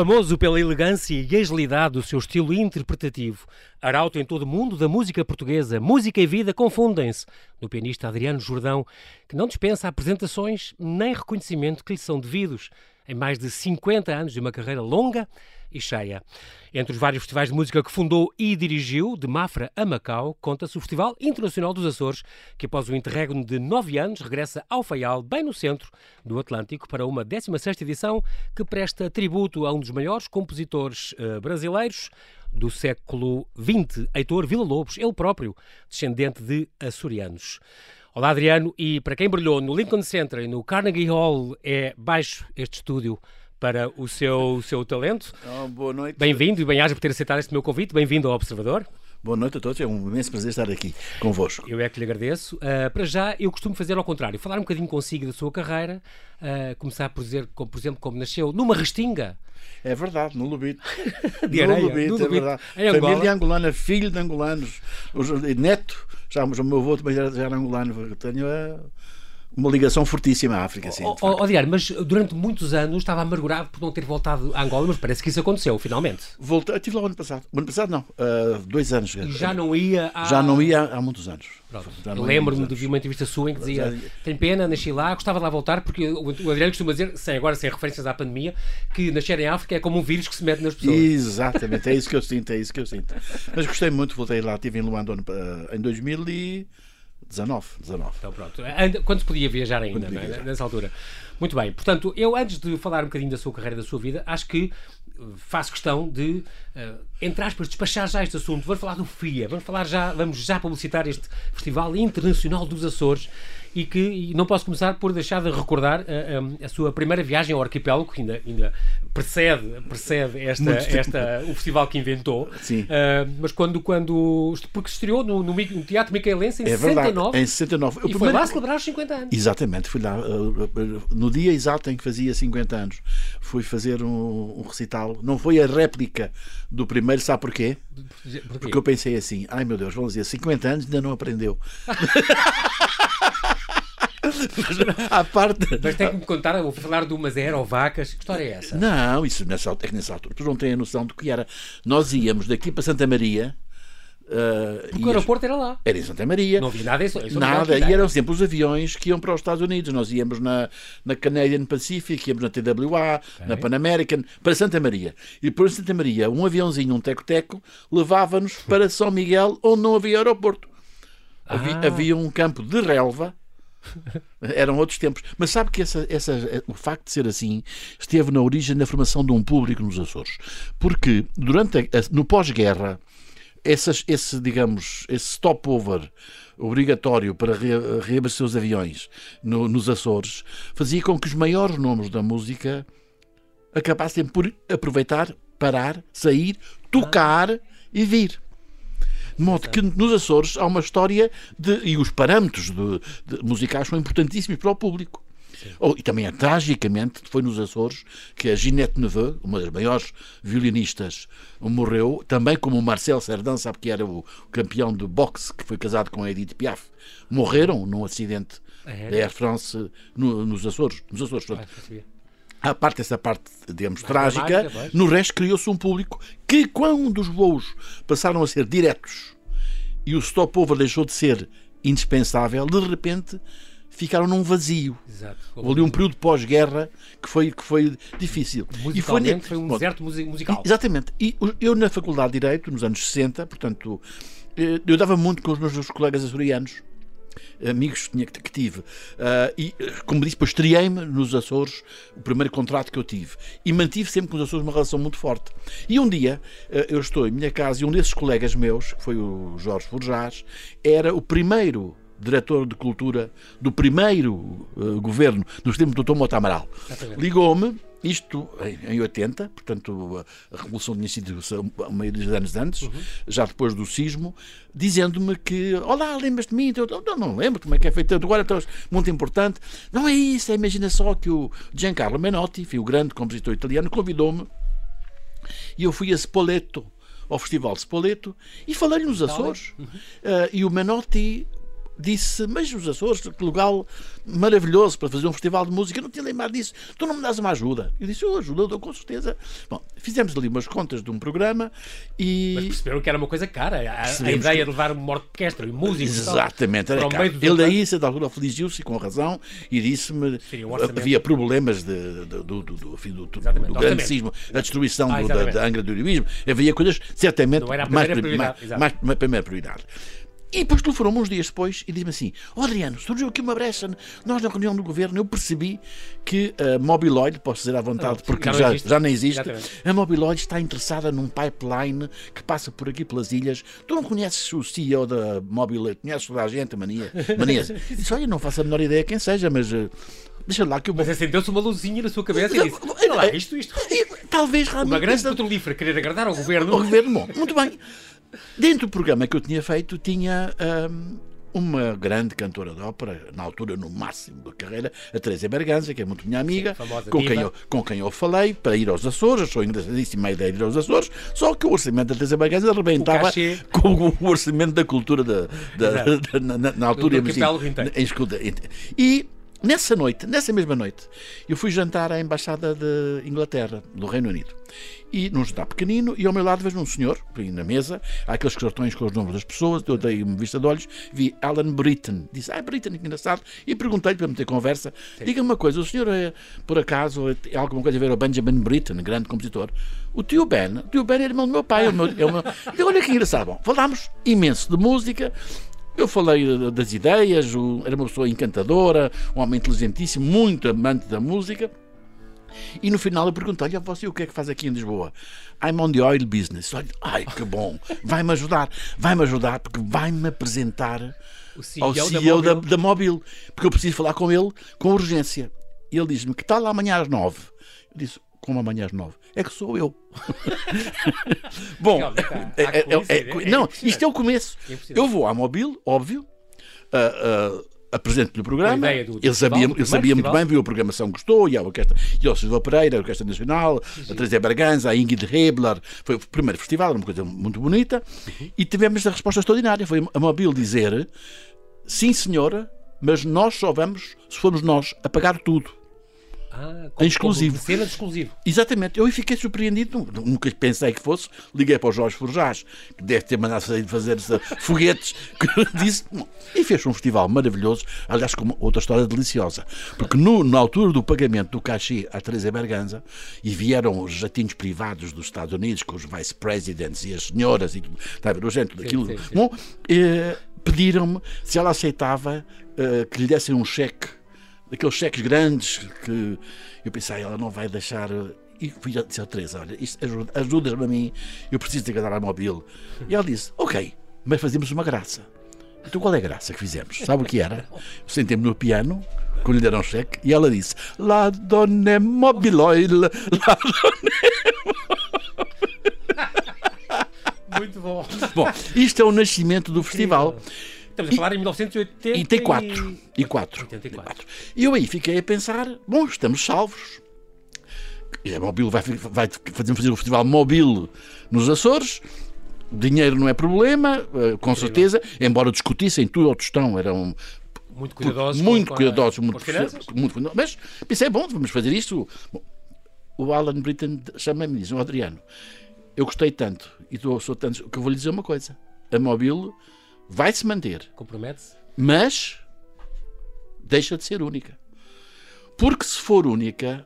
Famoso pela elegância e agilidade do seu estilo interpretativo, arauto em todo o mundo da música portuguesa, música e vida confundem-se, do pianista Adriano Jordão, que não dispensa apresentações nem reconhecimento que lhe são devidos, em mais de 50 anos de uma carreira longa e cheia. Entre os vários festivais de música que fundou e dirigiu, de Mafra a Macau, conta-se o Festival Internacional dos Açores, que após o interregno de 9 anos regressa ao Faial, bem no centro do Atlântico, para uma 16ª edição que presta tributo a um dos maiores compositores brasileiros do século XX, Heitor Villa-Lobos, ele próprio, descendente de açorianos. Olá Adriano, e para quem brilhou no Lincoln Center e no Carnegie Hall, é baixo este estúdio para o seu talento. Então, boa noite. Bem-vindo e bem-aja por ter aceitado este meu convite. Bem-vindo ao Observador. Boa noite a todos, é um imenso prazer estar aqui convosco. Eu é que lhe agradeço. Para já, eu costumo fazer ao contrário, falar um bocadinho consigo da sua carreira, começar por dizer, por exemplo, como nasceu numa restinga. É verdade, no Lubito. No Lubito, é verdade. Família angolana, filho de angolanos, neto, o meu avô também já era angolano, tenho uma ligação fortíssima à África, sim. Diário, mas durante muitos anos estava amargurado por não ter voltado a Angola, mas parece que isso aconteceu, finalmente. Voltei, estive lá o ano passado. O ano passado não, 2 anos. E já não ia há... Já não ia há muitos anos. Lembro-me de uma entrevista sua em que dizia: tem pena, nasci lá, gostava de lá voltar, porque o Adriano costuma dizer, sem referências à pandemia, que nascer em África é como um vírus que se mete nas pessoas. Exatamente, é isso que eu sinto, Mas gostei muito, voltei lá, estive em Luanda em 2000 e... 19. Então pronto, quando se podia viajar ainda, podia viajar. Nessa altura. Muito bem, portanto, eu antes de falar um bocadinho da sua carreira, da sua vida, acho que faço questão de, entre aspas, despachar já este assunto. Vamos falar do FIA, vamos já publicitar este Festival Internacional dos Açores, e não posso começar por deixar de recordar a sua primeira viagem ao arquipélago, que ainda precede o festival que inventou. Sim. Mas porque se estreou no Teatro Micaelense em 69. Em 69. E foi lá celebrar os 50 anos. Exatamente, fui lá no dia exato em que fazia 50 anos. Fui fazer um recital, não foi a réplica do primeiro, sabe porquê? Porque eu pensei assim, ai meu Deus, vamos dizer, 50 anos ainda não aprendeu. À parte... Mas tem que me contar, vou falar de umas aerovacas. Que história é essa? Não, isso nessa altura tu não tens a noção do que era. Nós íamos daqui para Santa Maria, porque o aeroporto era lá. Era em Santa Maria. Não havia nada, e eram sempre os aviões que iam para os Estados Unidos. Nós íamos na Canadian Pacific, íamos na TWA, okay, na Pan American, para Santa Maria. E por Santa Maria, um aviãozinho, um teco-teco, levava-nos para São Miguel, onde não havia aeroporto. Havia um campo de relva. Eram outros tempos, mas sabe que o facto de ser assim esteve na origem da formação de um público nos Açores, porque no pós-guerra esse stopover obrigatório para reabastecer os aviões nos Açores fazia com que os maiores nomes da música acabassem por aproveitar, parar, sair, tocar e vir. De modo que nos Açores há uma história e os parâmetros musicais são importantíssimos para o público. E também, tragicamente, foi nos Açores que a Ginette Neveu, uma das maiores violinistas, morreu, também como o Marcel Cerdan, sabe, que era o campeão de boxe, que foi casado com a Edith Piaf, morreram num acidente da Air France nos Açores. Nos Açores, à parte essa parte, digamos, trágica, no resto criou-se um público que, quando os voos passaram a ser diretos e o stopover deixou de ser indispensável, de repente ficaram num vazio. Exato. Houve ali um período pós-guerra que foi difícil. E foi um deserto musical. Exatamente. E eu, na Faculdade de Direito, nos anos 60, portanto, eu dava muito com os meus colegas açorianos, amigos que tive, e como disse, depois estreiei-me nos Açores, o primeiro contrato que eu tive, e mantive sempre com os Açores uma relação muito forte. E um dia eu estou em minha casa e um desses colegas meus, que foi o Jorge Forjaz, era o primeiro diretor de cultura do primeiro governo nos tempos do Dr. Mota Amaral. Ligou-me, isto em 80, portanto a revolução tinha sido a meio dos anos antes, já depois do sismo, dizendo-me que, olá, lembras-te de mim? Não lembro como é que é feito agora, então, muito importante. Não é isso, imagina só que o Giancarlo Menotti, o grande compositor italiano, convidou-me e eu fui a Spoleto, ao Festival de Spoleto, e falei-lhe nos Açores. E o Menotti disse, mas os Açores, que lugar maravilhoso para fazer um festival de música, eu não tinha lembrado disso, tu não me dás uma ajuda? Eu disse, ajuda, eu dou com certeza. Bom, fizemos ali umas contas de um programa e... Mas perceberam que era uma coisa cara, a ideia de levar uma orquestra e música. Exatamente, era cara. Ele aí, certa altura, afligiu-se com razão e disse-me que havia problemas do grande sismo, a destruição da Angra do Heroísmo, havia coisas, certamente, mais primeira prioridade. E depois telefonou-me uns dias depois e disse-me assim, Adriano, surgiu aqui uma brecha, nós na reunião do governo eu percebi que a Mobil Oil, posso dizer à vontade, porque já não existe, a Mobil Oil está interessada num pipeline que passa por aqui pelas ilhas. Tu não conheces o CEO da Mobil Oil? Conheces toda a gente, mania. Disse, olha, não faço a menor ideia quem seja, mas... Deixa lá que eu... Mas acendeu-se uma luzinha na sua cabeça e disse, olha lá, isto. Talvez realmente... Uma grande petrolífera querer agradar ao governo. Ao governo, bom, muito bem. Dentro do programa que eu tinha feito, tinha uma grande cantora de ópera, na altura, no máximo da carreira, a Teresa Berganza, que é muito minha amiga, sim, com quem eu falei, para ir aos Açores. Achou engraçadíssima a ideia de ir aos Açores, só que o orçamento da Teresa Berganza arrebentava com o orçamento da cultura na altura. E nessa mesma noite, eu fui jantar à Embaixada de Inglaterra, do Reino Unido. E num jantar pequenino, e ao meu lado vejo um senhor, na mesa, há aqueles cartões com os nomes das pessoas, eu dei uma vista de olhos, vi Alan Britten, disse, Britten, que engraçado, e perguntei-lhe para meter conversa, diga-me uma coisa, o senhor é, por acaso, é alguma coisa a ver ao Benjamin Britten, grande compositor? O tio Ben é irmão do meu pai, é o meu... Olha que engraçado, bom, falámos imenso de música. Eu falei das ideias, era uma pessoa encantadora, um homem inteligentíssimo, muito amante da música. E no final eu perguntei-lhe, a você o que é que faz aqui em Lisboa? I'm on the oil business. Olha, ai que bom, vai-me ajudar porque vai-me apresentar ao CEO da Mobil, porque eu preciso falar com ele com urgência. E ele diz-me, que tal amanhã às 9? Eu disse, como amanhã às 9? É que sou eu. Bom, não, isto é o começo. Eu vou à Mobil, óbvio, apresento-lhe o programa. Ele sabia muito bem, viu a programação, gostou, e ao Silva Pereira, a Orquestra Nacional, a Teresa Berganza, a Ingrid Rebler. Foi o primeiro festival, era uma coisa muito bonita. E tivemos a resposta extraordinária. Foi a Mobil dizer, sim senhora, mas nós só vamos se formos nós a pagar tudo. Exclusivo. Exatamente, eu fiquei surpreendido, nunca pensei que fosse. Liguei para o Jorge Forjaz, que deve ter mandado fazer foguetes, que disse, e fez um festival maravilhoso, aliás com outra história deliciosa, porque na altura do pagamento do cachê à Teresa Berganza, e vieram os jatinhos privados dos Estados Unidos com os vice-presidents e as senhoras e tudo, está a ver, o gente daquilo, sim. Bom, pediram-me se ela aceitava que lhe dessem um cheque, daqueles cheques grandes, que eu pensei, ela não vai deixar. E fui a dizer à Teresa, olha, isto ajuda-me a mim, eu preciso de agradar à Mobil. E ela disse, ok, mas fazemos uma graça. Então qual é a graça que fizemos? Sabe o que era? Eu sentei-me no piano, quando lhe deram um cheque, e ela disse, la donne Mobil Oil, la donne... Muito bom. Bom, isto é o nascimento do festival. Estamos a falar em 1984. E eu aí fiquei a pensar, bom, estamos salvos. E a Mobil vai fazer o Festival Mobil nos Açores. Dinheiro não é problema, com certeza, embora discutissem tudo ao tostão, eram... Muito cuidadosos, mas pensei, bom, vamos fazer isto. Bom, o Alan Britten chama-me e diz, Adriano, eu gostei tanto e sou tanto, que eu vou lhe dizer uma coisa. A Mobil... vai-se manter. Compromete-se. Mas deixa de ser única. Porque se for única,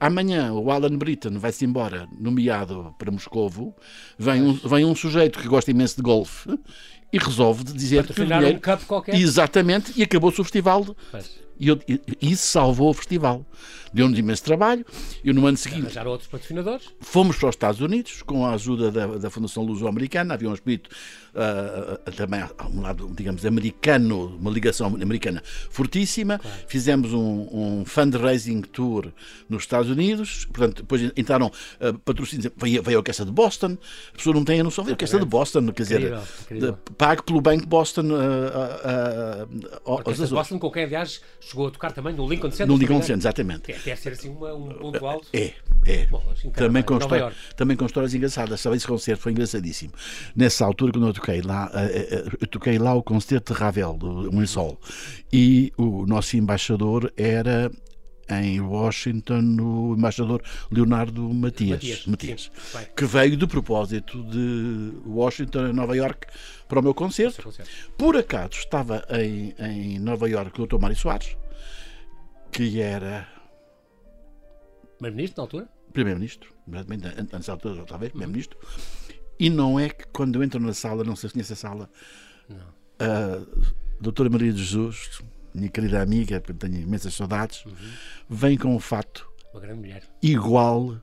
amanhã o Alan Britten vai-se embora, nomeado para Moscovo, vem um sujeito que gosta imenso de golfe e resolve dizer que o dinheiro... Exatamente, e acabou-se o festival. E isso salvou o festival. Deu-nos imenso trabalho. E no ano seguinte... arranjaram outros patrocinadores. Fomos para os Estados Unidos, com a ajuda da Fundação Luso-Americana. Havia um espírito também, a um lado, digamos, americano, uma ligação americana fortíssima. Claro. Fizemos um fundraising tour nos Estados Unidos. Portanto, depois entraram patrocínios. Veio a orquestra de Boston. A pessoa não tem a noção. Veio a orquestra de Boston, quer dizer... pago pelo Banco Boston aos Açores. Boston, qualquer viagem, chegou a tocar também no Lincoln Center. No Lincoln Center, exatamente. É, deve ser assim um ponto alto. É. Bom, assim, também com histórias engraçadas. Sabe, esse concerto foi engraçadíssimo. Nessa altura, quando eu toquei lá o concerto de Ravel, do Sol, e o nosso embaixador era... em Washington, o embaixador Leonardo Matias, que veio de propósito de Washington a Nova Iorque para o meu concerto. Por acaso estava em Nova Iorque o Dr. Mário Soares, que era primeiro-ministro na altura? Primeiro-ministro, antes da altura, talvez, primeiro-ministro. E não é que quando eu entro na sala, não sei se conhece a sala, a doutora Maria de Jesus, minha querida amiga, porque tenho imensas saudades, vem com um fato igual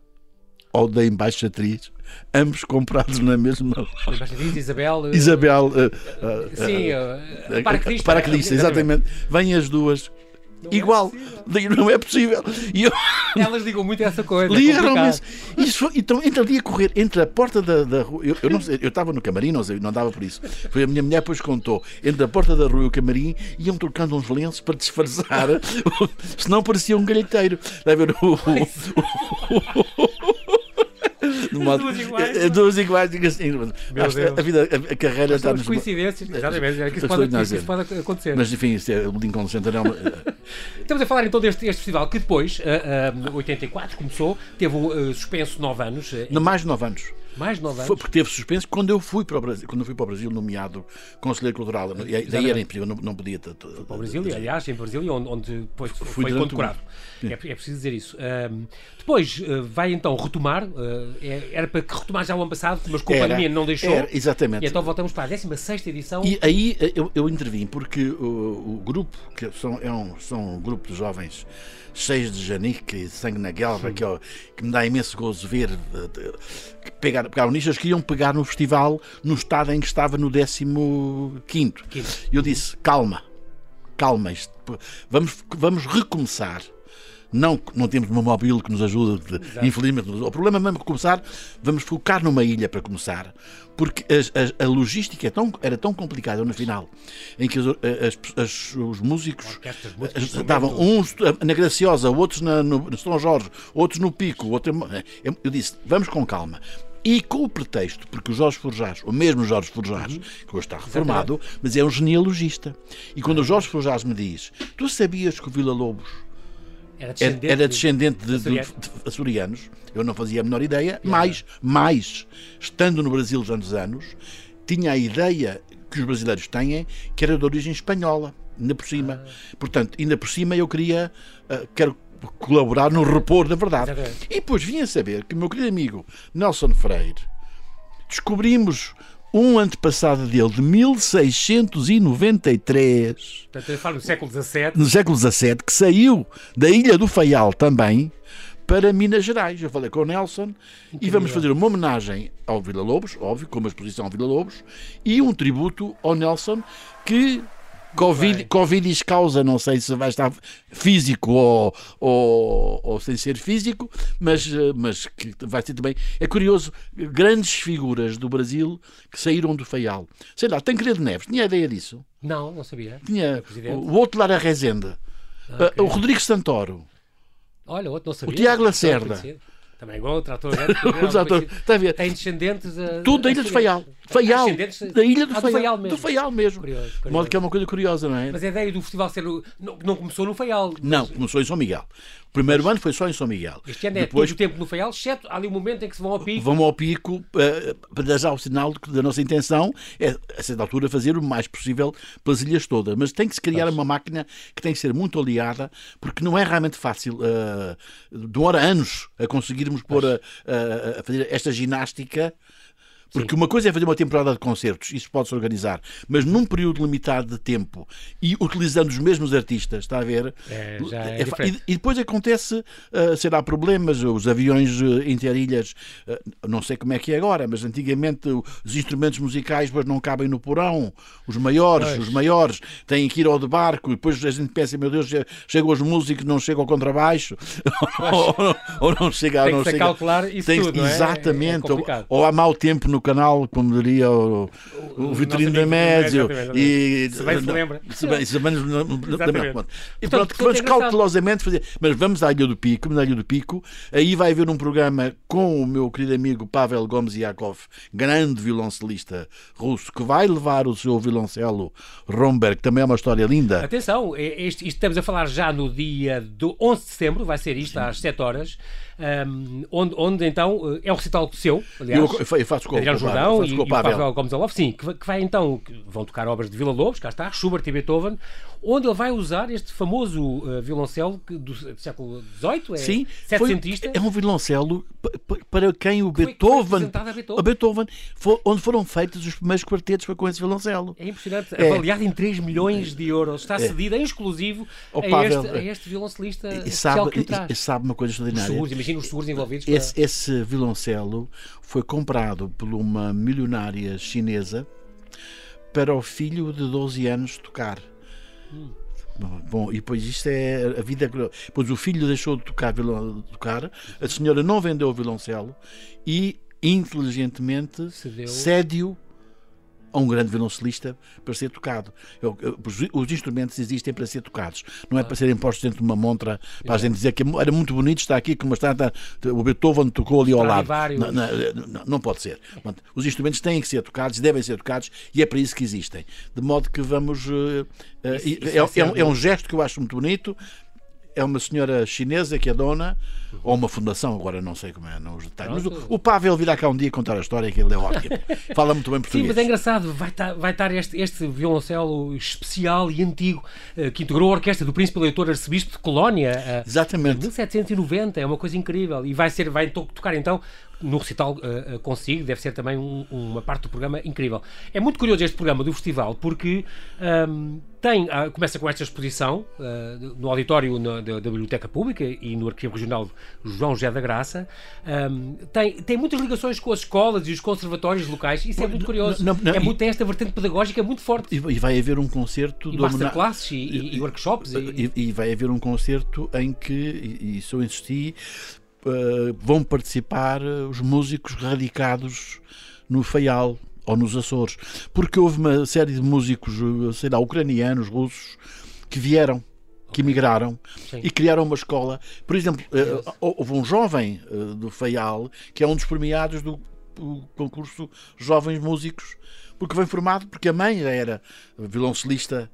ao da embaixatriz, ambos comprados na mesma loja. Embaixatriz Isabel paraquedista, exatamente. Vêm as duas não igual, não é possível. E eu... Elas ligam muito a essa coisa. Ligaram-me isso. Então, entre ali a correr, entre a porta da rua, eu estava no camarim, não dava por isso. Foi a minha mulher, depois contou. Entre a porta da rua e o camarim, iam trocando uns lenços para disfarçar, senão parecia um galheteiro. Está a ver? Duas iguais, a carreira está nos... coincidências, exatamente, é que isso pode acontecer. Mas enfim, isso é o Lincoln Center. Estamos a falar então deste festival que depois, em 84, começou, teve suspenso 9 anos. Mais de 9 anos. Mais de 9 anos. Foi porque teve suspenso quando eu fui para o Brasil, nomeado Conselheiro Cultural. Daí era impossível, não podia. Para o Brasil, aliás, em Brasília, onde depois foi condecorado. É preciso dizer isso. Depois vai então retomar, era para que retomar já o ano passado, mas com a pandemia não deixou. Exatamente. E então voltamos para a 16ª edição. E aí eu intervim, porque o grupo, que são um grupo de jovens cheios de janica e de sangue na guelva, que me dá imenso gozo ver, que pegaram nisto, eles queriam pegar no festival no estado em que estava no 15º. E eu disse, calma, vamos recomeçar. Não temos uma Mobil que nos ajuda, infelizmente. O problema é mesmo começar, vamos focar numa ilha para começar, porque a logística era tão complicada no final, em que os músicos estavam uns na Graciosa, outros no São Jorge, outros no Pico, eu disse, vamos com calma. E com o pretexto, porque o Jorge Forjaz, o mesmo Jorge Forjaz, que hoje está reformado, mas é um genealogista. E quando o Jorge Forjaz me diz, tu sabias que o Villa-Lobos era descendente de açorianos, eu não fazia a menor ideia, mas, estando no Brasil já há uns anos, tinha a ideia que os brasileiros têm, que era de origem espanhola, ainda por cima. Portanto, ainda por cima eu quero colaborar no repor da verdade. E depois vim a saber que o meu querido amigo Nelson Freire, descobrimos um antepassado dele de 1693. Portanto, eu falo no século XVII. No século XVII, que saiu da Ilha do Faial também para Minas Gerais. Eu falei com o Nelson. Incrível. E vamos fazer uma homenagem ao Villa-Lobos, óbvio, com uma exposição ao Villa-Lobos, e um tributo ao Nelson, que Covid causa, não sei se vai estar físico ou sem ser físico, mas que vai ser também. É curioso, grandes figuras do Brasil que saíram do Faial. Sei lá, Tancredo Neves, tinha ideia disso? Não sabia. Tinha o outro Lara Rezende, o Rodrigo Santoro, olha, outro não sabia, o Tiago Lacerda. Também igual o trator. Tem descendentes... Tudo da Ilha do Faial. Da Ilha do Faial mesmo. Do Faial mesmo. De modo que é uma coisa curiosa, não é? Mas a ideia do festival ser... Não começou no Faial. Mas... Não, começou em São Miguel. O primeiro ano foi só em São Miguel. Este ano depois... é todo o tempo no Faial, exceto há ali um momento em que se vão ao Pico. Vão ao Pico para dar já o sinal da nossa intenção, é, a certa altura, fazer o mais possível pelas ilhas todas. Mas tem que se criar uma máquina que tem que ser muito aliada, porque não é realmente fácil. Demora anos a conseguir pôr a fazer esta ginástica, porque uma coisa é fazer uma temporada de concertos, isso pode-se organizar, mas num período limitado de tempo e utilizando os mesmos artistas, está a ver? E depois acontece, será problemas, os aviões interilhas, não sei como é que é agora, mas antigamente os instrumentos musicais depois não cabem no porão, os maiores têm que ir ao de barco, e depois a gente pensa, meu Deus, chegam os músicos, não chegam ao contrabaixo, ou não chega... Tem que se calcular isso tudo, não é? Exatamente, ou há mau tempo no no canal, como diria o Vitorino Médio. Se bem se lembra. E pronto, vamos cautelosamente fazer. Mas vamos à Ilha do Pico, aí vai haver um programa com o meu querido amigo Pavel Gomziakov, grande violoncelista russo, que vai levar o seu violoncelo Romberg, que também é uma história linda. Atenção, isto estamos a falar já no dia do 11 de setembro, vai ser isto às 7 horas. Onde então é um recital seu, aliás, eu faço com Adriano Jordão e o Pavel Gomziakov, sim, que vai então, que vão tocar obras de Villa-Lobos, cá está, Schubert e Beethoven, onde ele vai usar este famoso violoncelo do século XVIII, sim, setecentista. É um violoncelo para quem o Beethoven, onde foram feitos os primeiros quartetos com esse violoncelo. É impressionante, avaliado em 3 milhões de euros, está cedido em exclusivo a este violoncelista especial que o traz. Sabe uma coisa extraordinária. Os seguros envolvidos para... esse violoncelo foi comprado por uma milionária chinesa para o filho de 12 anos tocar. Bom, e depois isto é a vida. Pois o filho deixou de tocar, a senhora não vendeu o violoncelo e inteligentemente cedeu a um grande violoncelista para ser tocado. Os instrumentos existem para ser tocados, não é para serem postos dentro de uma montra para a gente dizer que era muito bonito, está aqui como está, o Beethoven tocou ali ao lado. Não pode ser. Os instrumentos têm que ser tocados, devem ser tocados, e é para isso que existem. De modo que vamos... é um gesto que eu acho muito bonito. É uma senhora chinesa que é dona, ou uma fundação, agora não sei como é, não os detalhes. Mas o Pavel virá cá um dia contar a história, que ele é ótimo. Fala muito bem português. Sim, mas é engraçado, vai estar este violoncelo especial e antigo, que integrou a orquestra do Príncipe Leitor Arcebispo de Colónia. Exatamente. Em 1790, é uma coisa incrível. E vai tocar então no recital consigo, deve ser também uma parte do programa incrível. É muito curioso este programa do festival, porque começa com esta exposição no auditório da Biblioteca Pública e no Arquivo Regional João José da Graça. Tem muitas ligações com as escolas e os conservatórios locais, isso é muito curioso. Tem esta vertente pedagógica muito forte. E vai haver um concerto... masterclasses e workshops. E vai haver um concerto em que, e isso eu insisti, vão participar os músicos radicados no Faial ou nos Açores, porque houve uma série de músicos, sei lá, ucranianos, russos, que vieram, que emigraram, sim, e criaram uma escola. Por exemplo, houve um jovem do Faial que é um dos premiados do concurso Jovens Músicos, porque vem formado, porque a mãe era violoncelista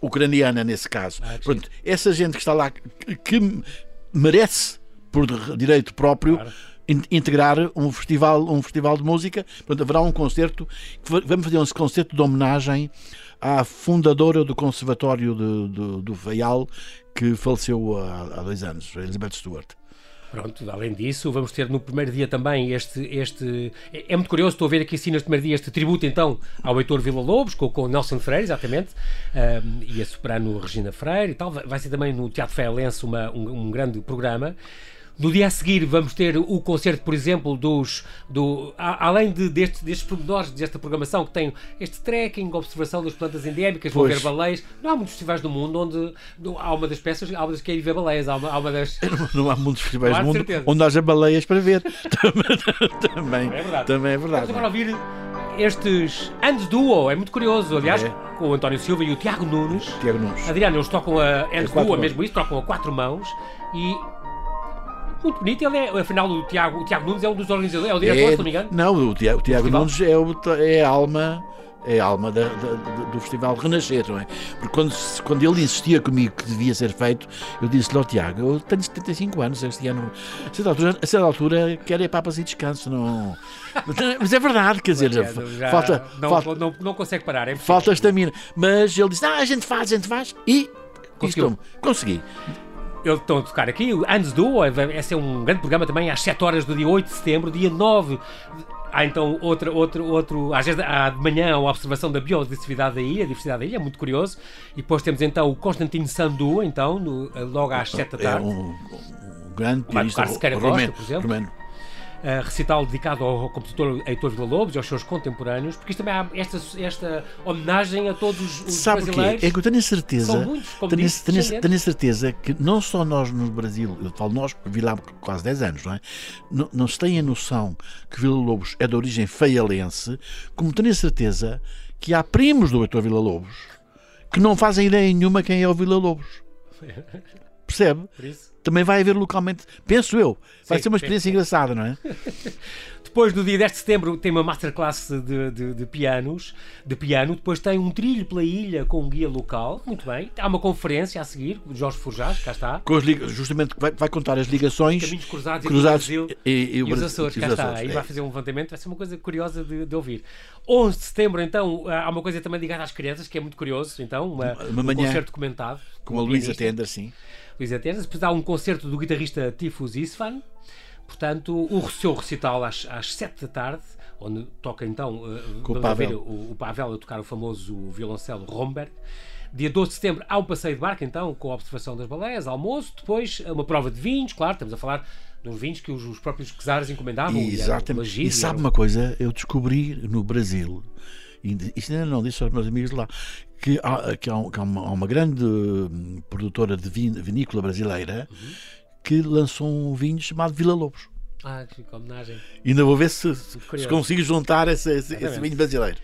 ucraniana, nesse caso. Pronto, essa gente que está lá, que merece por direito próprio, claro, integrar um festival de música. Portanto, haverá um concerto, vamos fazer um concerto de homenagem à fundadora do Conservatório do Faial, que faleceu há 2 anos, Elizabeth Stewart. Pronto, além disso, vamos ter no primeiro dia também este... É muito curioso, estou a ver aqui assim neste primeiro dia este tributo então ao Heitor Villa-Lobos, com Nelson Freire, exatamente, e a soprano Regina Freire e tal. Vai ser também no Teatro Micaelense um grande programa. No dia a seguir vamos ter o concerto, por exemplo, além destes pormenores, desta programação que tem este trekking, observação das plantas endémicas, vão ver baleias. Não há muitos festivais no mundo onde há uma das peças, há uma das que quer ver baleias, há uma das... Não há muitos festivais no mundo onde haja baleias para ver. Também é verdade. Vamos agora ouvir estes And Duo, é muito curioso, aliás, com o António Silva e o Tiago Nunes. Adriano, eles tocam a And Duo, mesmo isso, tocam a 4 mãos e... Muito bonito, ele é, afinal o Tiago Nunes é um dos organizadores, é o diretor, se não me engano. Não, o Tiago Nunes é a alma do Festival Renascer, não é? Porque quando ele insistia comigo que devia ser feito, eu disse-lhe: Tiago, eu tenho 75 anos este ano, a certa altura quero ir para a paz e descanso, não... Mas é verdade, quer dizer, não consegue parar, é possível. Falta estamina, mas ele disse: a gente faz, e consegui. Eles estão a tocar aqui, o Andes do, esse é um grande programa também, às 7 horas do dia 8 de setembro, dia 9. Há então outro às vezes há de manhã a observação da biodiversidade da ilha, a diversidade da ilha, é muito curioso. E depois temos então o Constantino Sandu, então, logo às 7 da tarde. É um grande pianista romeno, por exemplo. recital dedicado ao compositor Heitor Villa-Lobos e aos seus contemporâneos, porque isto também há esta homenagem a todos os brasileiros. Sabe o quê? É que eu tenho a certeza, que não só nós no Brasil, eu falo nós porque vi lá quase 10 anos, não é? Não se tem a noção que Villa-Lobos é de origem faialense, como tenho a certeza que há primos do Heitor Villa-Lobos que não fazem ideia nenhuma quem é o Villa-Lobos. Percebe? Também vai haver localmente, penso eu, vai ser uma experiência engraçada, não é? Depois, no dia 10 de setembro, tem uma masterclass de piano, depois tem um trilho pela ilha com um guia local, muito bem, há uma conferência a seguir, o Jorge Forjaz, cá está. Justamente vai contar as ligações, caminhos cruzados entre o Brasil e os Açores, cá está, aí vai fazer um levantamento, vai ser uma coisa curiosa de ouvir. 11 de setembro, então, há uma coisa também ligada às crianças, que é muito curioso, então, um concerto documentado. Com a Luísa Tender, sim. Luísa Tender, depois há um concerto do guitarrista Tifus Isfan. Portanto, o seu recital às 7 da tarde, onde toca então o Pavel a tocar o famoso violoncelo Romberg. Dia 12 de setembro há um passeio de barco, então, com a observação das baleias, almoço, depois uma prova de vinhos, claro, estamos a falar dos vinhos que os próprios czares encomendavam. Exatamente. E sabe uma coisa, eu descobri no Brasil, isto ainda não disse aos meus amigos de lá, que há uma grande produtora de vinícola brasileira, que lançou um vinho chamado Villa-Lobos. Ah, que homenagem. E ainda vou ver se consigo juntar esse vinho brasileiro.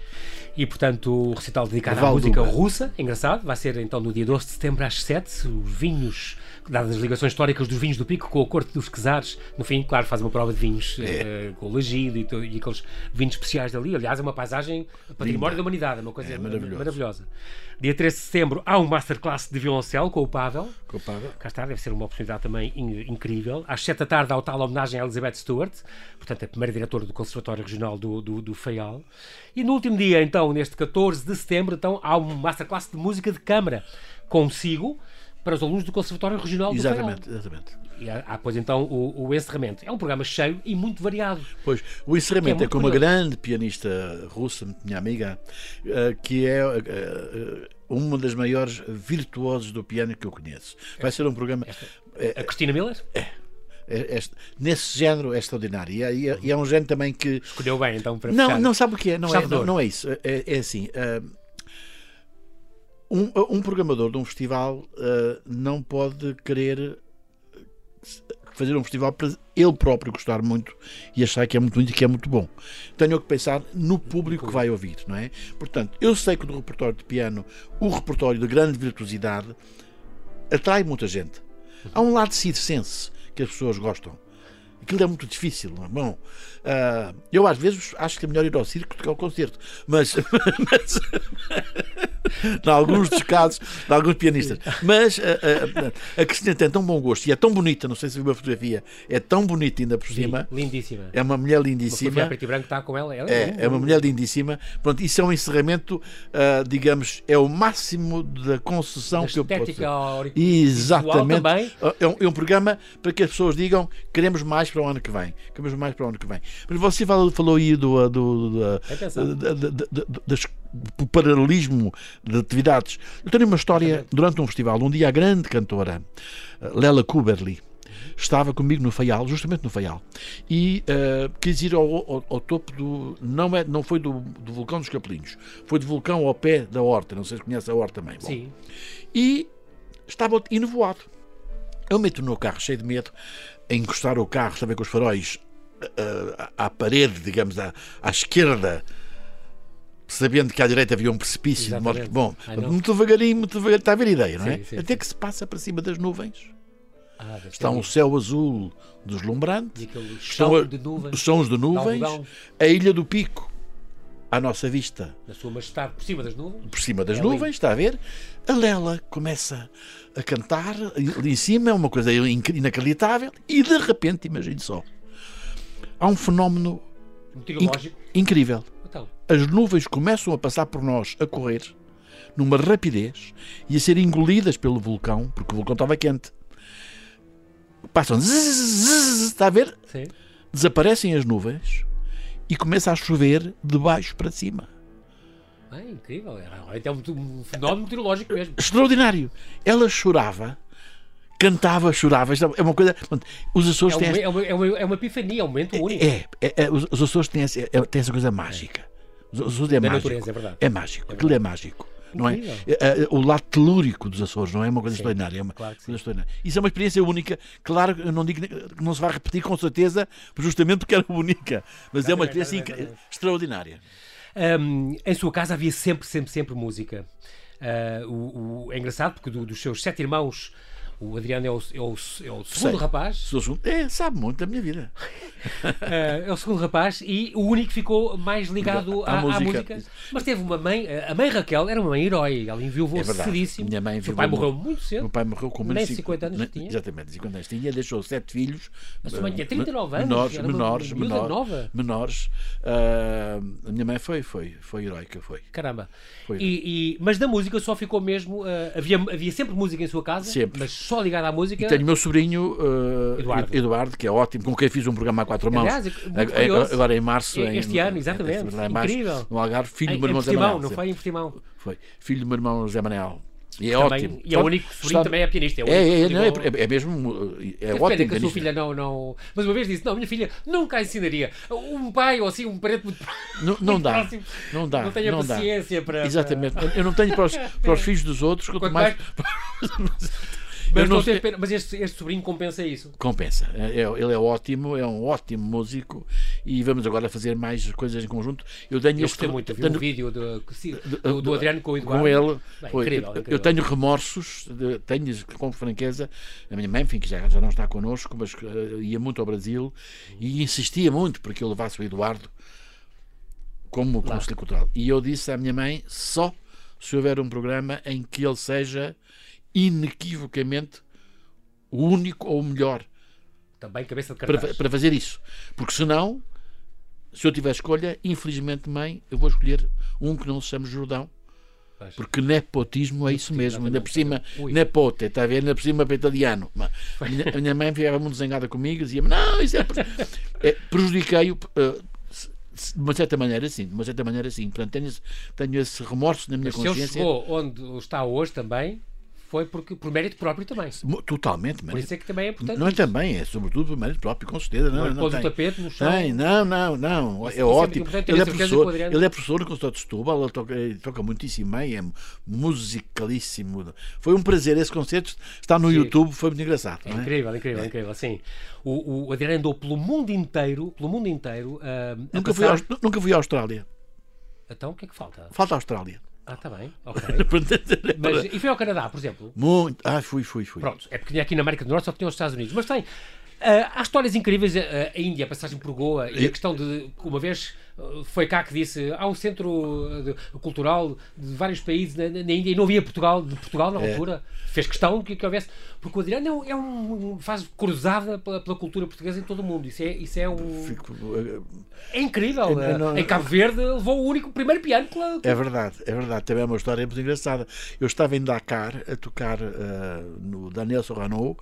E, portanto, o recital dedicado à música russa, engraçado, vai ser então no dia 12 de setembro às 7, os vinhos, dadas as ligações históricas dos vinhos do Pico com a corte dos czares, no fim, claro, faz uma prova de vinhos com o lagido e aqueles vinhos especiais dali. Aliás, é uma paisagem património da humanidade, uma coisa maravilhosa. Dia 13 de setembro há um masterclass de violoncelo com o Pavel. Cá está, deve ser uma oportunidade também incrível. Às 7 da tarde há o tal homenagem a Elizabeth Stewart, portanto, a primeira diretora do Conservatório Regional do Faial. E no último dia, então, neste 14 de setembro, então, há uma masterclass de música de câmara consigo para os alunos do Conservatório Regional do Faial. Exatamente. E há, pois, então, o encerramento. É um programa cheio e muito variado. Pois, o encerramento é com uma grande pianista russa, minha amiga, que é uma das maiores virtuosas do piano que eu conheço. Vai ser um programa... A Cristina Miller? Nesse género é extraordinário e é um género também que escolheu bem, então, para fechar. Não sabe o que é, não é isso, é assim, um programador de um festival não pode querer fazer um festival para ele próprio gostar muito e achar que é muito lindo e que é muito bom. Tenho que pensar no público que vai ouvir, não é? Portanto, eu sei que no repertório de piano, o repertório de grande virtuosidade atrai muita gente. Há um lado circense que as pessoas gostam. Aquilo é muito difícil, não é? Bom, eu às vezes acho que é melhor ir ao circo do que ao concerto, mas em alguns dos casos, de alguns pianistas. Mas a Cristina tem tão bom gosto e é tão bonita, não sei se viu a fotografia, é tão bonita ainda por cima. Sim, lindíssima. É uma mulher lindíssima. A Preto e Branco está com ela. É uma mulher lindíssima. Pronto, isso é um encerramento, digamos, é o máximo da concessão da que eu posso. Exatamente. Também. É um programa para que as pessoas digam queremos mais para o ano que vem. Queremos mais para o ano que vem. Mas você falou aí do paralelismo de atividades. Eu tenho uma história durante um festival. Um dia a grande cantora Lela Kuberly estava comigo no Faial, justamente no Faial, e quis ir ao topo do... Não foi do vulcão dos Capelinhos, foi do vulcão ao pé da Horta. Não sei se conhece a Horta também. Bom, sim. E estava enevoado. Eu meto no carro cheio de medo, a encostar o carro, estava com os faróis à parede, digamos, à esquerda, sabendo que à direita havia um precipício. Exatamente. De morte. Bom, muito devagarinho, está a ver a ideia, não é? Sim, até sim. Que se passa para cima das nuvens. Está um céu azul deslumbrante, sons de nuvens, a Ilha do Pico à nossa vista. Na sua majestade, por cima das nuvens? Por cima das nuvens, está a ver? A Lela começa a cantar ali em cima, é uma coisa inacreditável, e de repente, imagine só, há um fenómeno incrível. Então, as nuvens começam a passar por nós, a correr, numa rapidez, e a ser engolidas pelo vulcão, porque o vulcão estava quente. Passam, está a ver? Sim. Desaparecem as nuvens, e começa a chover de baixo para cima. É incrível, é um fenómeno meteorológico mesmo. Extraordinário. Ela chorava, cantava, chorava. É uma coisa. Os Açores têm. É uma epifania, é um momento único. Os Açores têm essa coisa mágica. Os Açores é mágico. Natureza, é verdade. É mágico. É verdade. Aquilo é mágico. Não é? O lado telúrico dos Açores não é uma coisa extraordinária, é uma coisa extraordinária. Isso é uma experiência única. Claro, eu não digo que não se vai repetir com certeza, justamente porque era única, mas é uma experiência extraordinária. Em sua casa havia sempre música. É engraçado porque dos seus 7 irmãos, o Adriano é o segundo rapaz. Sabe muito da minha vida. É o segundo rapaz e o único que ficou mais ligado à música. Mas teve uma mãe, a mãe Raquel era uma mãe herói, ela enviou-o cedíssimo. Meu pai morreu muito cedo. Meu pai morreu com menos de 50 anos tinha. Exatamente, 50 anos tinha, deixou 7 filhos. A sua mãe tinha 39 anos. Menores. A minha mãe foi heroica, foi. Caramba. Foi heróica. Mas da música só ficou mesmo, havia sempre música em sua casa, sempre. Mas só ligado à música. E tenho o meu sobrinho Eduardo, que é ótimo, com quem fiz um programa a 4 mãos. Aliás, agora em março. Este ano, exatamente. Incrível. No Algarve, filho do meu irmão Zé Manuel. Não foi em Portimão? Foi. Filho do meu irmão Zé Manuel. E é ótimo. E é o único sobrinho também é pianista. É mesmo. É ótimo. Que a sua filha não. Mas uma vez disse: não, minha filha nunca ensinaria. Um pai ou assim, um parente muito próximo. Não dá. Não tenho a paciência para. Exatamente. Eu não tenho para os filhos dos outros, quanto mais. Mas este sobrinho compensa isso? Compensa. Ele é ótimo, é um ótimo músico e vamos agora fazer mais coisas em conjunto. Eu gostei muito, vi um vídeo do Adriano com o Eduardo. Com ele. Incrível. Eu tenho remorsos, tenho com franqueza. A minha mãe, enfim, que já não está connosco, mas ia muito ao Brasil e insistia muito para que eu levasse o Eduardo como conselheiro cultural. E eu disse à minha mãe, só se houver um programa em que ele seja inequivocamente o único ou o melhor também cabeça de cartaz para fazer isso, porque senão, se eu tiver escolha, infelizmente, mãe, eu vou escolher um que não se chama Jordão, porque nepotismo é isso mesmo, ainda por cima nepote, está a ver, ainda por cima para italiano. A minha mãe ficava muito zangada comigo e dizia-me, não, isso é prejudiquei-o de uma certa maneira, sim. De uma certa maneira, sim. Portanto, tenho esse remorso na minha consciência. Se ele chegou onde está hoje também foi por mérito próprio também. Totalmente. Por isso é que também é importante. Não é também, é sobretudo por mérito próprio, com certeza. Não pôs o tapete no chão. Não. É ótimo. Ele é professor no Consultório de Setúbal, ele toca muitíssimo bem, é musicalíssimo. Foi um prazer esse concerto, está no YouTube, foi muito engraçado. É incrível, sim. O Adriano andou pelo mundo inteiro. Nunca fui à Austrália. Então o que é que falta? Falta a Austrália. Está bem, ok. Mas, e foi ao Canadá, por exemplo? Muito. Fui. Pronto, é porque tinha aqui na América do Norte, só tinha os Estados Unidos. Mas tem. Há histórias incríveis. A Índia, a passagem por Goa, e a questão de. Uma vez foi cá que disse: há um centro cultural de vários países na Índia e não havia Portugal na altura. Fez questão que houvesse. Porque o Adriano faz cruzada pela cultura portuguesa em todo o mundo. Isso é um. É incrível. Em Cabo Verde levou o primeiro piano pela. É verdade. Também é uma história muito engraçada. Eu estava em Dakar a tocar no Daniel Sorano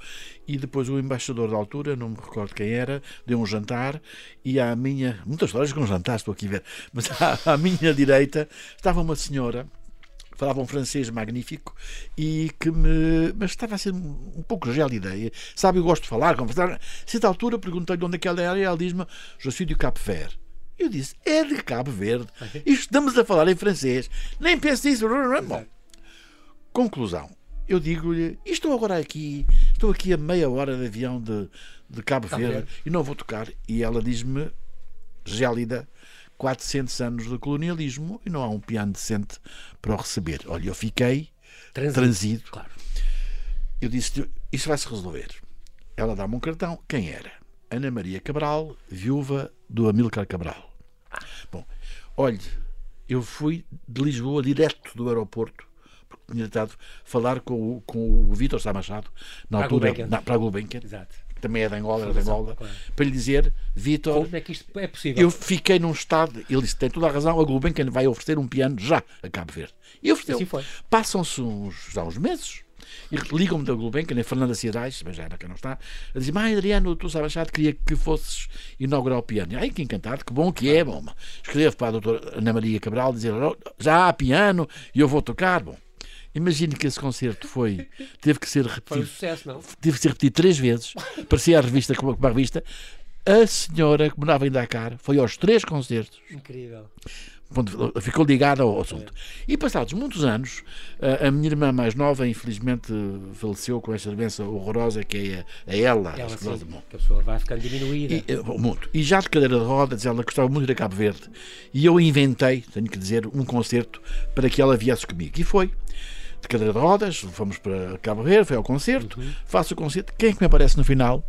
e depois o embaixador da altura. Não me recordo quem era, deu um jantar e à minha, muitas histórias com jantar estou aqui a ver, mas à minha direita estava uma senhora, falava um francês magnífico e mas estava a ser um pouco gélida, sabe, eu gosto de falar, conversar. A certa altura perguntei-lhe onde é que ela era e ela diz-me, je suis du Cap Verde. Eu disse, é de Cabo Verde e estamos a falar em francês, nem penso nisso. Bom, conclusão, eu digo-lhe, estou agora aqui, a meia hora de avião de Cabo Verde e não vou tocar. E ela diz-me, gélida, 400 anos de colonialismo e não há um piano decente para o receber. Olha, eu fiquei transido. Claro. Eu disse, isso vai-se resolver. Ela dá-me um cartão. Quem era? Ana Maria Cabral, viúva do Amílcar Cabral. Bom, olha, eu fui de Lisboa direto do aeroporto, tinha tentado falar com o Vítor Sá Machado na altura, para a Gulbenkian, também é de Angola, claro. Para lhe dizer, Vítor, como é que isto é possível? Eu fiquei num estado, ele disse, tem toda a razão, a Gulbenkian vai oferecer um piano já a Cabo Verde. E ofereceu. Assim foi. Passam-se uns meses e ligam-me da Gulbenkian, a Fernanda Cidais, mas já era que não está, a dizer, mas Adriano, tu Sá Machado queria que fosses inaugurar o piano. Ai, que encantado, que bom que é, bom. Escrevo para a doutora Ana Maria Cabral, dizer, já há piano e eu vou tocar, bom. Imagino que esse concerto foi, teve que ser repetido. Foi um sucesso, não? Teve que ser repetido 3 vezes. Parecia a revista como uma revista. A senhora que morava em Dakar foi aos 3 concertos. Incrível. Ficou ligada ao assunto. E passados muitos anos, a minha irmã mais nova, infelizmente, faleceu com esta doença horrorosa que é a ELA. Ela, sim, a pessoa vai ficando diminuída. Muito. E já de cadeira de rodas, ela gostava muito de Cabo Verde. E eu inventei, tenho que dizer, um concerto para que ela viesse comigo. E foi. De cadeira de rodas, fomos para Cabo Verde, foi ao concerto, faço o concerto. Quem é que me aparece no final?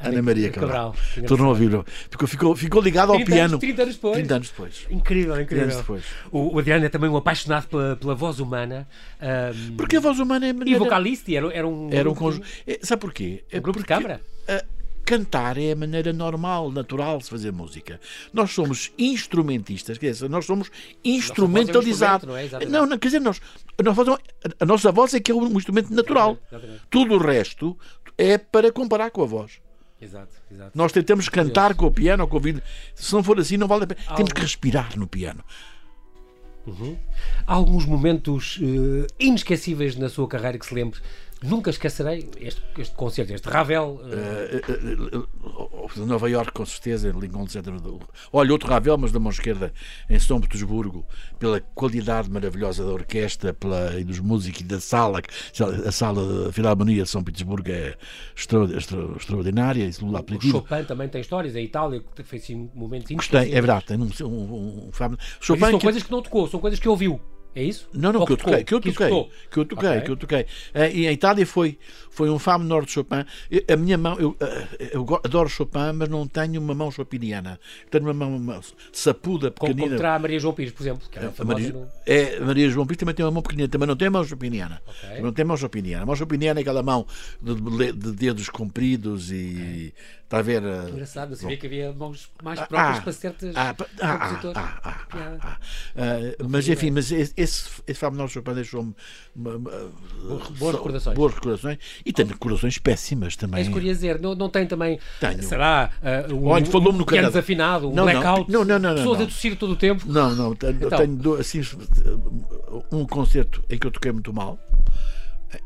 Ana Maria Cabral. Tornou a vibrar. Ficou ligado ao piano. 30 anos depois. 30 anos depois. Incrível, incrível. O Adriano é também um apaixonado pela voz humana. Porque a voz humana é... E o vocalista era um conjunto. Sabe porquê? Um grupo de câmara. Cantar é a maneira normal, natural de se fazer música. Nós somos instrumentistas, quer dizer, nós somos instrumentalizados. Não, quer dizer, a nossa voz é que é um instrumento natural. Exatamente. Tudo o resto é para comparar com a voz. Exato, exato. Nós tentamos cantar com o piano ou com o ouvido. Se não for assim, não vale a pena. Temos que respirar no piano. Há alguns momentos inesquecíveis na sua carreira que se lembre. Nunca esquecerei este concerto, este Ravel. Nova Iorque, com certeza, em Lincoln Center. Olha, outro Ravel, mas da mão esquerda, em São Petersburgo, pela qualidade maravilhosa da orquestra e dos músicos e da sala. A sala da Filarmonia de São Petersburgo é extraordinária. O Chopin também tem histórias, a Itália fez assim, momentos interessantes. É verdade, tem Chopin, são coisas que não tocou, são coisas que ouviu. É isso? Não, que eu toquei. E a Itália foi um famo norte de Chopin. A minha mão, eu adoro Chopin, mas não tenho uma mão chopiniana. Tenho uma mão sapuda, pequenina. Como terá a Maria João Pires, por exemplo. Que Maria João Pires também tem uma mão pequenina, também não tem mão chopiniana. Okay. Não tem mão chopiniana. A mão chopiniana é aquela mão de dedos compridos e... Está a ver... Engraçado, sabia que havia mãos mais próprias para certas compositores. Mas, enfim, esse famo norte de Chopin deixou-me boas recordações. E tem recordações péssimas também. É curioso dizer, não tem também... Tenho. Será um pequeno desafinado, um blackout? Não. Pessoas a tossir todo o tempo? Não. Tenho assim, um concerto em que eu toquei muito mal,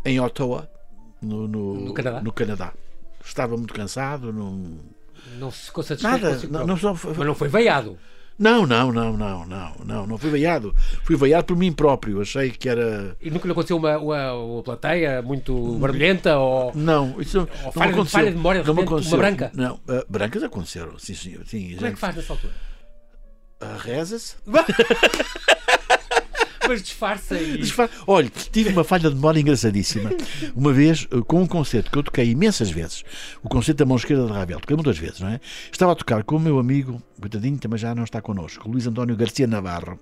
em Ottawa, no Canadá. Estava muito cansado, não se ficou satisfeito consigo próprio. Mas não foi vaiado? Não fui vaiado. Fui vaiado por mim próprio, achei que era... E nunca lhe aconteceu uma plateia muito barulhenta? Não, isso não falha, aconteceu. Falha de memória, de repente, uma branca? Não, brancas aconteceram, sim senhor. Sim, como é que faz nessa altura? Reza-se. Mas disfarça aí. Olha, tive uma falha de memória engraçadíssima. Uma vez, com um concerto que eu toquei imensas vezes, o concerto da mão esquerda de Ravel, toquei muitas vezes, não é? Estava a tocar com o meu amigo, coitadinho, também já não está connosco, Luís António Garcia Navarro.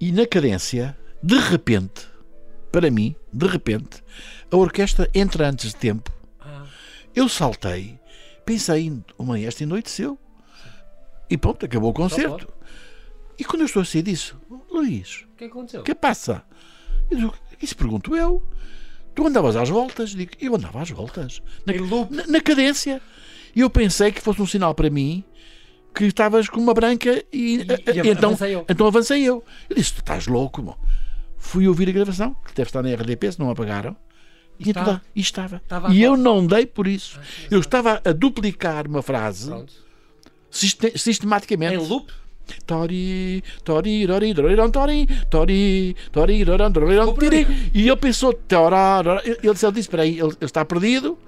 E na cadência, de repente, para mim, de repente, a orquestra entra antes de tempo. Eu saltei, pensei, esta endoideceu. E pronto, acabou o concerto. E quando eu estou a sair disso, Luís, o que aconteceu? O que passa? Eu digo, isso pergunto eu. Tu andavas às voltas? Digo, eu andava às voltas. Na cadência. E eu pensei que fosse um sinal para mim que estavas com uma branca e então avancei eu. Eu disse, tu estás louco, irmão. Fui ouvir a gravação, que deve estar na RDP, se não apagaram. E estava. E eu não dei por isso. Eu estava a duplicar uma frase sistematicamente. Em loop? E ele pensou, ele disse, espera aí, ele está perdido,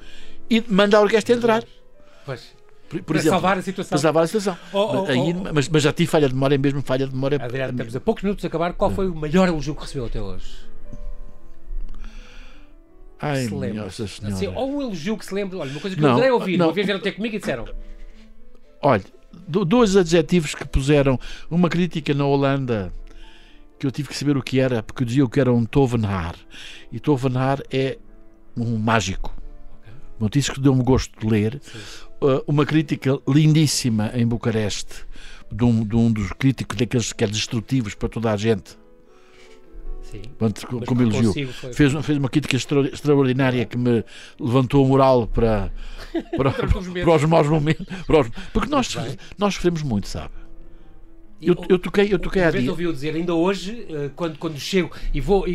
e manda a orquestra entrar. Pois. Para salvar a situação. Mas já tive falha de memória, mesmo falha de memória. Adriano, estamos a poucos minutos a acabar. Qual foi o melhor elogio que recebeu até hoje? Ai, nossa senhora. Assim, ou um elogio que se lembra, olha, uma coisa que eu adorei ouvir, uma vez vieram ter comigo e disseram... Olha, 2 adjetivos que puseram, uma crítica na Holanda que eu tive que saber o que era, porque eu dizia que era um Tovenaar, e Tovenaar é um mágico. Não disse que deu-me gosto de ler. Uma crítica lindíssima em Bucareste de um dos críticos daqueles que é destrutivos para toda a gente. Sim, como elogio. Fez uma crítica extraordinária que me levantou a moral para os maus momentos. Porque nós sofremos muito, sabe? Eu toquei há dias. Ouviu dizer, ainda hoje, quando chego e vou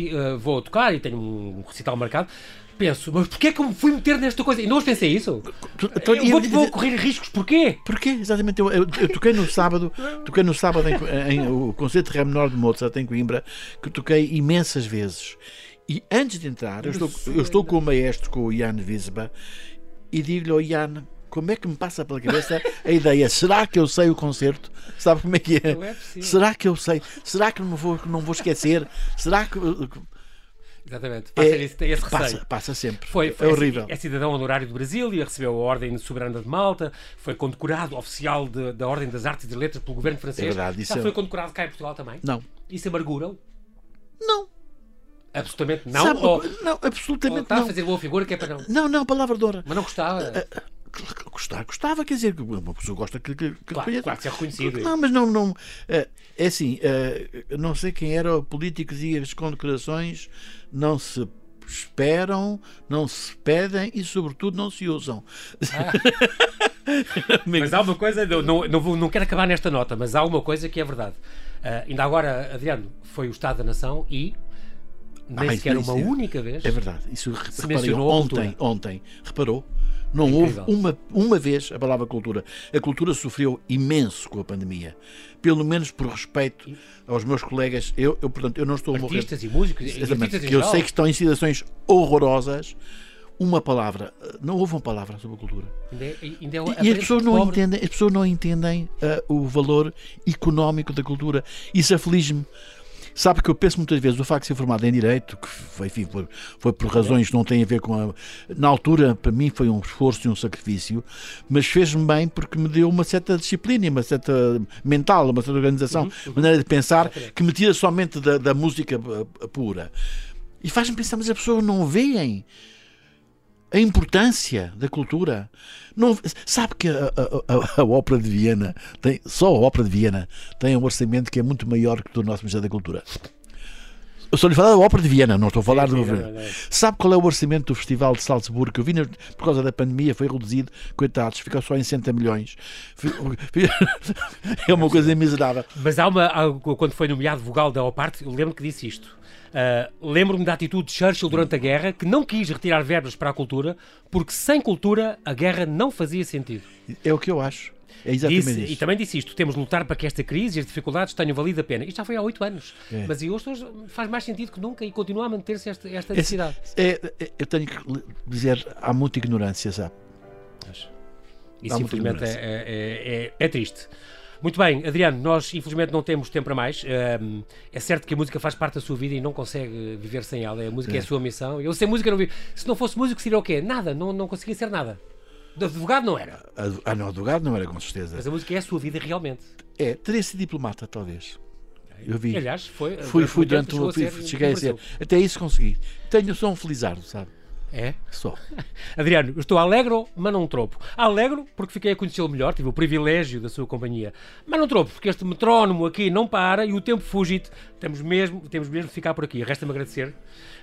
tocar e tenho um recital marcado, penso, mas porquê é que eu me fui meter nesta coisa? E não pensei isso? Vou correr riscos, porquê? Porquê? Exatamente, eu toquei no sábado em o Concerto de Ré Menor de Mozart, em Coimbra, que toquei imensas vezes. E antes de entrar, eu estou com o maestro, com o Jan Visba, e digo-lhe ao Jan, como é que me passa pela cabeça a ideia? Será que eu sei o concerto? Sabe como é que é? Não é possível. Será que eu sei? Será que não vou esquecer? Será que... Exatamente, passa esse receio. Passa sempre. Foi horrível. É cidadão honorário do Brasil e recebeu a Ordem Soberana de Malta. Foi condecorado oficial da Ordem das Artes e das Letras pelo governo francês. É verdade, isso. Já foi condecorado cá em Portugal também? Não. Isso amargura-o? Não. Absolutamente não? Sabe, não, absolutamente está não. Está a fazer boa figura, que é para não. Não, palavra de honra. Mas não gostava. Gostava, quer dizer, uma pessoa gosta que claro, claro, que é reconhecido. Não, mas não. É assim, não sei quem era o político que dizia que as condecorações não se esperam, não se pedem e, sobretudo, não se usam. Mas há uma coisa, não quero acabar nesta nota, mas há uma coisa que é verdade. Ainda agora, Adriano, foi o Estado da Nação e... Nem sequer uma única vez. É verdade, isso reparei ontem. Reparou? Não houve uma vez a palavra cultura. A cultura sofreu imenso com a pandemia. Pelo menos por respeito aos meus colegas. Portanto, eu não estou a morrer. Artistas e músicos. Exatamente, que eu sei que estão em situações horrorosas. Uma palavra. Não houve uma palavra sobre a cultura. E as pessoas não entendem o valor económico da cultura. Isso aflige-me. Sabe que eu penso muitas vezes, o facto de ser formado em Direito, que foi por razões que não têm a ver com a... Na altura, para mim, foi um esforço e um sacrifício, mas fez-me bem porque me deu uma certa disciplina, uma certa mental, uma certa organização, maneira de pensar, que me tira somente da música pura. E faz-me pensar, mas as pessoas não veem a importância da cultura. Não, sabe que a Ópera de Viena, só a Ópera de Viena tem um orçamento que é muito maior que o do nosso Ministério da Cultura. Eu só lhe falar da Ópera de Viena, não estou a falar do... Sabe qual é o orçamento do Festival de Salzburgo? Que eu vi, por causa da pandemia, foi reduzido, coitados, ficou só em 60 milhões. É uma coisa miserável. Mas há quando foi nomeado vogal da Oparte, eu lembro que disse isto. Lembro-me da atitude de Churchill durante a guerra, que não quis retirar verbas para a cultura, porque sem cultura a guerra não fazia sentido. É o que eu acho. É exatamente isso. E também disse isto, temos de lutar para que esta crise e as dificuldades tenham valido a pena. Isto já foi há 8 anos, mas hoje faz mais sentido que nunca e continua a manter-se esta necessidade. Eu tenho que dizer, há muita ignorância, sabe? Isso simplesmente é triste. Muito bem, Adriano, nós infelizmente não temos tempo para mais. É certo que a música faz parte da sua vida e não consegue viver sem ela. A música é a sua missão. Eu sem música não vivo. Se não fosse músico, seria o quê? Nada, não conseguia ser nada. Advogado não era. Não, advogado não era, com certeza. Mas a música é a sua vida realmente. É, teria sido diplomata, talvez. Eu vi. Aliás, fui durante o... Cheguei a ser. Até isso consegui. Tenho só um felizardo, sabe? É? Só. Adriano, estou alegre, mas não tropo. Alegre porque fiquei a conhecê-lo melhor, tive o privilégio da sua companhia. Mas não tropo, porque este metrónomo aqui não para e o tempo fugite. Temos mesmo de ficar por aqui. Resta-me agradecer.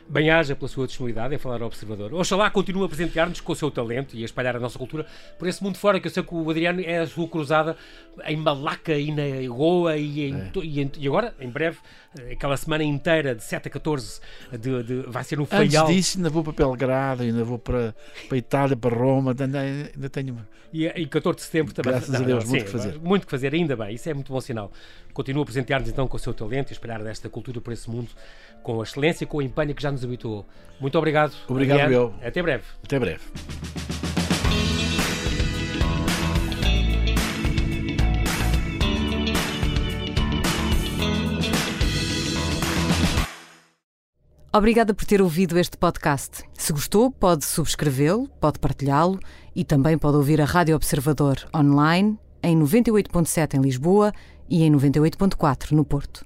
Bem-aja pela sua disponibilidade em falar ao Observador. Oxalá continue a presentear-nos com o seu talento e a espalhar a nossa cultura por esse mundo fora, que eu sei que o Adriano é a sua cruzada em Malaca e na Goa e agora, em breve, aquela semana inteira de 7 a 14 vai ser no Faial. Antes disso, ainda vou para Belgrado, ainda vou para Itália, para Roma, ainda tenho... E 14 de setembro também. Graças a Deus, muito que fazer. Muito que fazer, ainda bem, isso é muito bom sinal. Continua a presentear-nos então com o seu talento e espalhar desta cultura por esse mundo com a excelência e com o empenho que já nos habituou. Muito obrigado. Obrigado, eu. Até breve. Até breve. Obrigada por ter ouvido este podcast. Se gostou, pode subscrevê-lo, pode partilhá-lo e também pode ouvir a Rádio Observador online em 98.7 em Lisboa e em 98.4 no Porto.